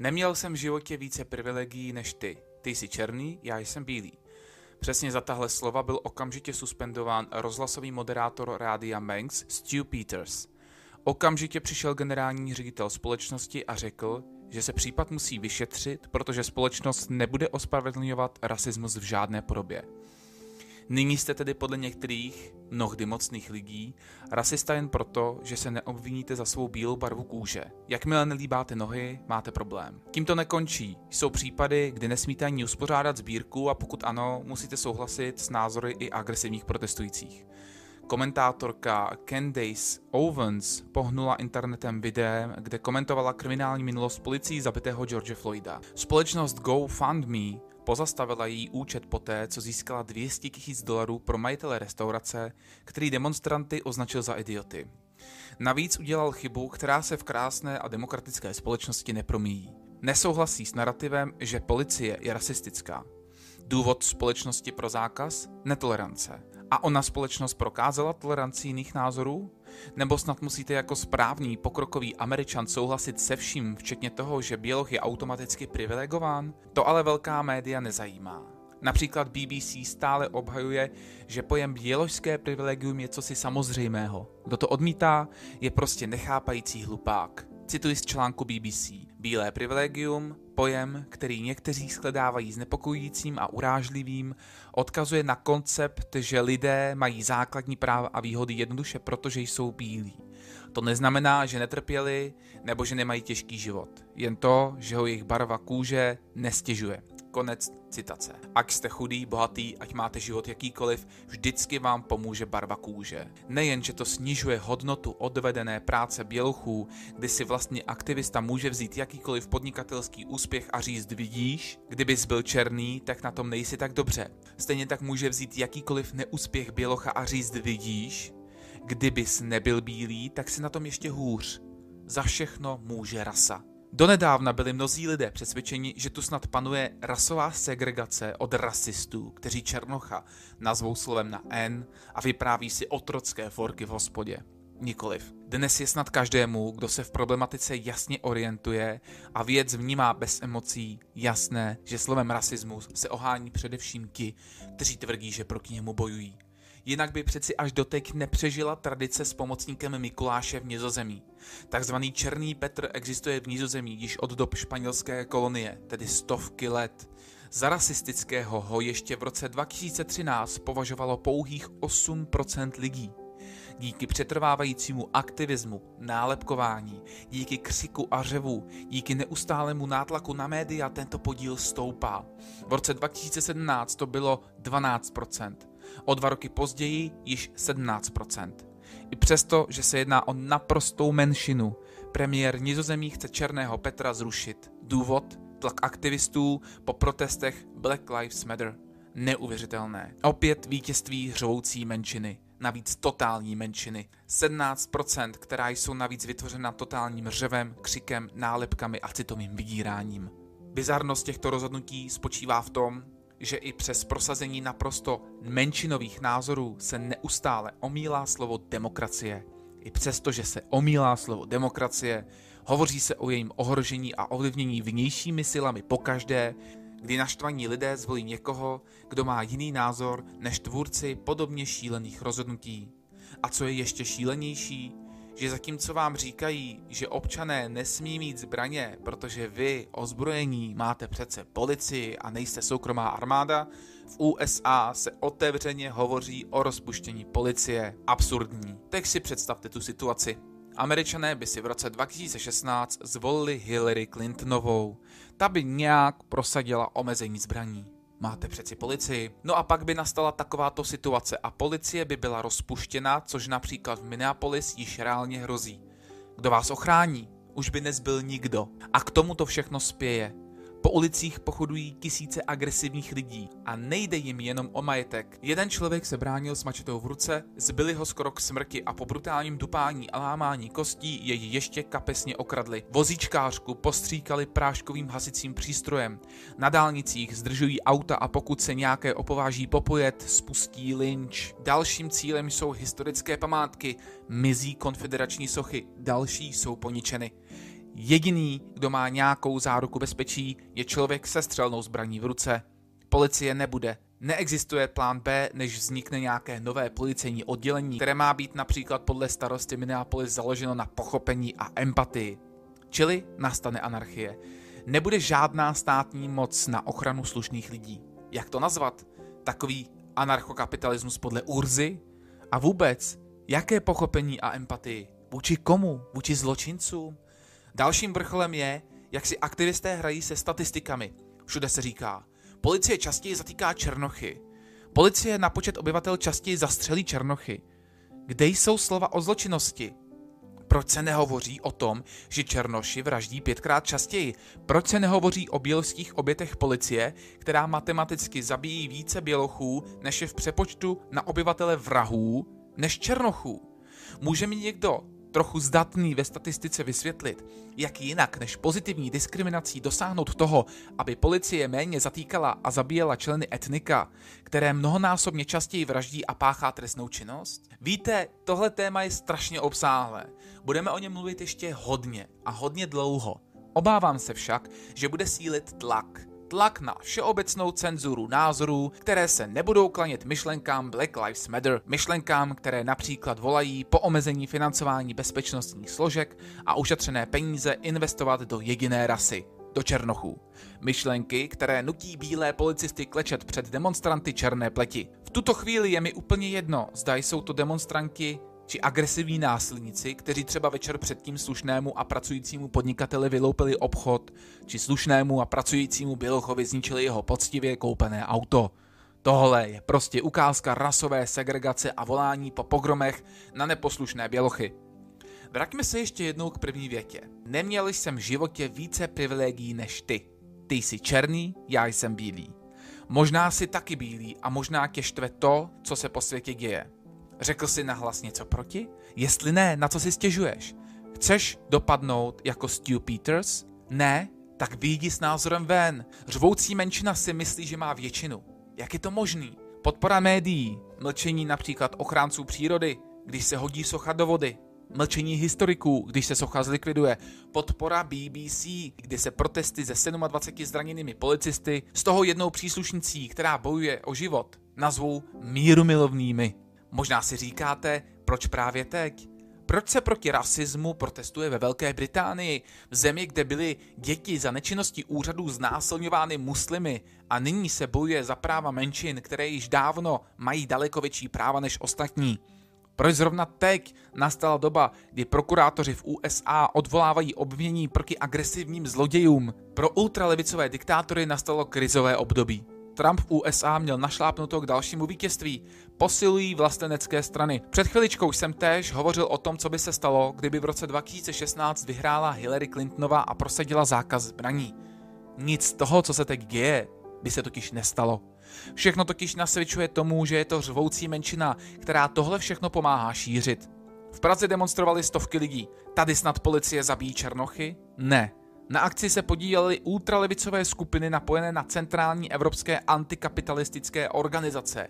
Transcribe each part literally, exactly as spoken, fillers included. Neměl jsem v životě více privilegií než ty. Ty jsi černý, já jsem bílý. Přesně za tahle slova byl okamžitě suspendován rozhlasový moderátor rádia Manx Stu Peters. Okamžitě přišel generální ředitel společnosti a řekl, že se případ musí vyšetřit, protože společnost nebude ospravedlňovat rasismus v žádné podobě. Nyní jste tedy podle některých, mnohdy mocných lidí, rasista jen proto, že se neobviníte za svou bílou barvu kůže. Jakmile nelíbáte nohy, máte problém. Tím to nekončí. Jsou případy, kdy nesmíte ani uspořádat sbírku a pokud ano, musíte souhlasit s názory i agresivních protestujících. Komentátorka Candace Owens pohnula internetem videem, kde komentovala kriminální minulost policií zabitého George Floyda. Společnost GoFundMe pozastavila její účet poté, co získala dvě stě tisíc dolarů pro majitele restaurace, který demonstranty označil za idioty. Navíc udělal chybu, která se v krásné a demokratické společnosti nepromíjí. Nesouhlasí s narativem, že policie je rasistická. Důvod společnosti pro zákaz? Netolerance. A ona společnost prokázala toleranci jiných názorů? Nebo snad musíte jako správný pokrokový Američan souhlasit se vším, včetně toho, že běloch je automaticky privilegován? To ale velká média nezajímá. Například B B C stále obhajuje, že pojem běložské privilegium je cosi samozřejmého. Kdo to odmítá, je prostě nechápající hlupák. Cituji z článku B B C. Bílé privilegium, pojem, který někteří shledávají znepokojujícím a urážlivým, odkazuje na koncept, že lidé mají základní práva a výhody jednoduše, protože jsou bílí. To neznamená, že netrpěli nebo že nemají těžký život. Jen to, že ho jejich barva kůže nestěžuje. Konec citace. Ať jste chudý, bohatý, ať máte život jakýkoliv, vždycky vám pomůže barva kůže. Nejen, že to snižuje hodnotu odvedené práce bělochů, kdy si vlastně aktivista může vzít jakýkoliv podnikatelský úspěch a říct vidíš, kdybys byl černý, tak na tom nejsi tak dobře. Stejně tak může vzít jakýkoliv neúspěch bělocha a říct vidíš, kdybys nebyl bílý, tak si na tom ještě hůř. Za všechno může rasa. Donedávna byli mnozí lidé přesvědčeni, že tu snad panuje rasová segregace od rasistů, kteří černocha nazvou slovem na N a vypráví si otrocké forky v hospodě. Nikoliv. Dnes je snad každému, kdo se v problematice jasně orientuje a věc vnímá bez emocí, jasné, že slovem rasismus se ohání především ti, kteří tvrdí, že proti němu bojují. Jinak by přeci až doteď nepřežila tradice s pomocníkem Mikuláše v Nizozemí. Takzvaný Černý Petr existuje v Nizozemí již od dob španělské kolonie, tedy stovky let. Za rasistického ho ještě v roce dva tisíce třináct považovalo pouhých osm procent lidí. Díky přetrvávajícímu aktivismu, nálepkování, díky křiku a řevu, díky neustálému nátlaku na média tento podíl stoupá. V roce dva tisíce sedmnáct to bylo dvanáct procent. O dva roky později již sedmnáct procent. I přesto, že se jedná o naprostou menšinu, premiér Nizozemí chce Černého Petra zrušit. Důvod? Tlak aktivistů po protestech Black Lives Matter. Neuvěřitelné. Opět vítězství hřvoucí menšiny. Navíc totální menšiny. sedmnáct procent, která jsou navíc vytvořena totálním řevem, křikem, nálepkami a citovým vydíráním. Bizarnost těchto rozhodnutí spočívá v tom, že i přes prosazení naprosto menšinových názorů se neustále omílá slovo demokracie. I přesto, že se omílá slovo demokracie, hovoří se o jejím ohrožení a ovlivnění vnějšími silami pokaždé, kdy naštvaní lidé zvolí někoho, kdo má jiný názor než tvůrci podobně šílených rozhodnutí. A co je ještě šílenější, že zatímco vám říkají, že občané nesmí mít zbraně, protože vy ozbrojení máte přece policii a nejste soukromá armáda, v U S A se otevřeně hovoří o rozpuštění policie. Absurdní. Teď si představte tu situaci. Američané by si v roce dva tisíce šestnáct zvolili Hillary Clintonovou. Ta by nějak prosadila omezení zbraní. Máte přeci policii. No a pak by nastala takováto situace a policie by byla rozpuštěna, což například v Minneapolis již reálně hrozí. Kdo vás ochrání? Už by nezbyl nikdo. A k tomu to všechno spěje. Po ulicích pochodují tisíce agresivních lidí a nejde jim jenom o majetek. Jeden člověk se bránil s mačetou v ruce, zbyli ho skoro k smrti a po brutálním dupání a lámání kostí jej ještě kapesně okradli. Vozíčkářku postříkali práškovým hasicím přístrojem. Na dálnicích zdržují auta a pokud se nějaké opováží popojet, spustí lynč. Dalším cílem jsou historické památky, mizí konfederační sochy, další jsou poničeny. Jediný, kdo má nějakou záruku bezpečí, je člověk se střelnou zbraní v ruce. Policie nebude. Neexistuje plán B, než vznikne nějaké nové policejní oddělení, které má být například podle starosty Minneapolis založeno na pochopení a empatii. Čili nastane anarchie. Nebude žádná státní moc na ochranu slušných lidí. Jak to nazvat? Takový anarchokapitalismus podle Urzy? A vůbec, jaké pochopení a empatii? Vůči komu? Vůči zločincům? Dalším vrcholem je, jak si aktivisté hrají se statistikami. Všude se říká, policie častěji zatýká černochy. Policie na počet obyvatel častěji zastřelí černochy. Kde jsou slova o zločinnosti? Proč se nehovoří o tom, že černoši vraždí pětkrát častěji? Proč se nehovoří o bělochských obětech policie, která matematicky zabíjí více bělochů, než je v přepočtu na obyvatele vrahů, než černochů? Může mi někdo trochu zdatný ve statistice vysvětlit, jak jinak než pozitivní diskriminací dosáhnout toho, aby policie méně zatýkala a zabíjela členy etnika, které mnohonásobně častěji vraždí a páchá trestnou činnost? Víte, tohle téma je strašně obsáhlé. Budeme o něm mluvit ještě hodně a hodně dlouho. Obávám se však, že bude sílit tlak. Tlak na všeobecnou cenzuru názorů, které se nebudou klanět myšlenkám Black Lives Matter, myšlenkám, které například volají po omezení financování bezpečnostních složek a ušetřené peníze investovat do jediné rasy, do černochů. Myšlenky, které nutí bílé policisty klečet před demonstranty černé pleti. V tuto chvíli je mi úplně jedno, zda jsou to demonstranti či agresivní násilníci, kteří třeba večer předtím slušnému a pracujícímu podnikateli vyloupili obchod, či slušnému a pracujícímu bělochovi zničili jeho poctivě koupené auto. Tohle je prostě ukázka rasové segregace a volání po pogromech na neposlušné bělochy. Vraťme se ještě jednou k první větě. Neměl jsem v životě více privilegií než ty. Ty jsi černý, já jsem bílý. Možná jsi taky bílý a možná tě štve to, co se po světě děje. Řekl jsi nahlas něco proti? Jestli ne, na co si stěžuješ? Chceš dopadnout jako Stu Peters? Ne? Tak vyjdi s názorem ven. Řvoucí menšina si myslí, že má většinu. Jak je to možný? Podpora médií, mlčení například ochránců přírody, když se hodí socha do vody, mlčení historiků, když se socha zlikviduje, podpora B B C, kdy se protesty se dvaceti sedmi zraněnými policisty, z toho jednou příslušnicí, která bojuje o život, nazvou mírumilovnými. Možná si říkáte, proč právě teď? Proč se proti rasismu protestuje ve Velké Británii, v zemi, kde byly děti za nečinnosti úřadů znásilňovány muslimy a nyní se bojuje za práva menšin, které již dávno mají daleko větší práva než ostatní? Proč zrovna teď nastala doba, kdy prokurátoři v U S A odvolávají obvinění proti agresivním zlodějům? Pro ultralevicové diktátory nastalo krizové období. Trump v U S A měl našlápnuto k dalšímu vítězství. Posilují vlastenecké strany. Před chviličkou jsem též hovořil o tom, co by se stalo, kdyby v roce dva tisíce šestnáct vyhrála Hillary Clintonová a prosadila zákaz zbraní. Nic z toho, co se teď děje, by se totiž nestalo. Všechno totiž nasvědčuje tomu, že je to řvoucí menšina, která tohle všechno pomáhá šířit. V Praze demonstrovali stovky lidí. Tady snad policie zabíjí černochy? Ne. Na akci se podílely ultralevicové skupiny napojené na centrální evropské antikapitalistické organizace.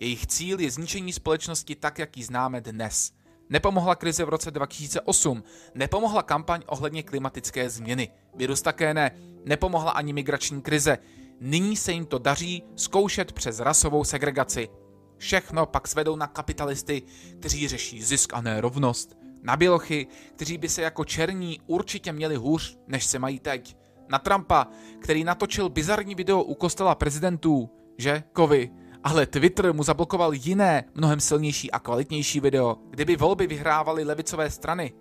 Jejich cíl je zničení společnosti tak, jak ji známe dnes. Nepomohla krize v roce dva tisíce osm, nepomohla kampaň ohledně klimatické změny, virus také ne, nepomohla ani migrační krize. Nyní se jim to daří zkoušet přes rasovou segregaci. Všechno pak svedou na kapitalisty, kteří řeší zisk a ne rovnost. Na bělochy, kteří by se jako černí určitě měli hůř, než se mají teď. Na Trumpa, který natočil bizarní video u kostela prezidentů, že kovy, ale Twitter mu zablokoval jiné, mnohem silnější a kvalitnější video, kdyby volby vyhrávaly levicové strany.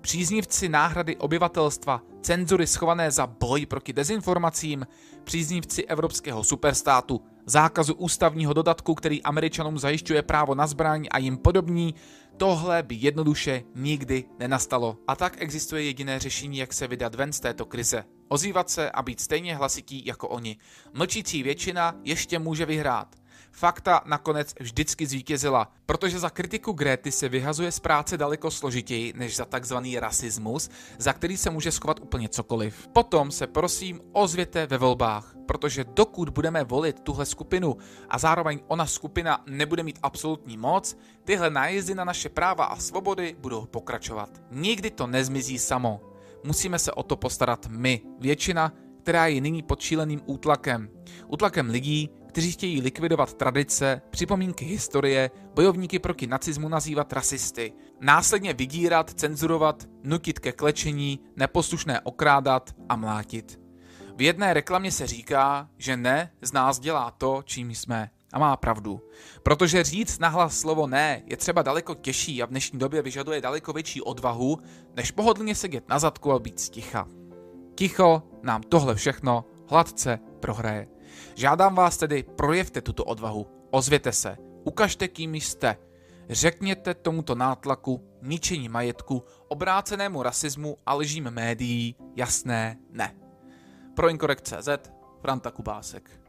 Příznivci náhrady obyvatelstva, cenzury schované za boj proti dezinformacím, příznivci evropského superstátu, zákazu ústavního dodatku, který Američanům zajišťuje právo na zbraň a jim podobní, tohle by jednoduše nikdy nenastalo. A tak existuje jediné řešení, jak se vydat ven z této krize. Ozývat se a být stejně hlasití jako oni. Mlčící většina ještě může vyhrát. Fakta nakonec vždycky zvítězila, protože za kritiku Gréty se vyhazuje z práce daleko složitěji než za takzvaný rasismus, za který se může schovat úplně cokoliv. Potom se prosím ozvěte ve volbách, protože dokud budeme volit tuhle skupinu a zároveň ona skupina nebude mít absolutní moc, tyhle nájezdy na naše práva a svobody budou pokračovat. Nikdy to nezmizí samo. musíme se o to postarat my, většina, která je nyní pod šíleným útlakem. Útlakem lidí, kteří chtějí likvidovat tradice, připomínky historie, bojovníky proti nacismu nazývat rasisty, následně vydírat, cenzurovat, nutit ke klečení, neposlušné okrádat a mlátit. V jedné reklamě se říká, že ne z nás dělá to, čím jsme. A má pravdu. Protože říct nahlas slovo ne je třeba daleko těžší a v dnešní době vyžaduje daleko větší odvahu, než pohodlně sedět na zadku a být ticha. Ticho nám tohle všechno hladce prohraje. Žádám vás tedy, projevte tuto odvahu, ozvěte se, ukažte, kým jste. Řekněte tomuto nátlaku, ničení majetku, obrácenému rasismu a lžím médií jasné ne. Pro Incorrect tečka cé zet Franta Kubásek.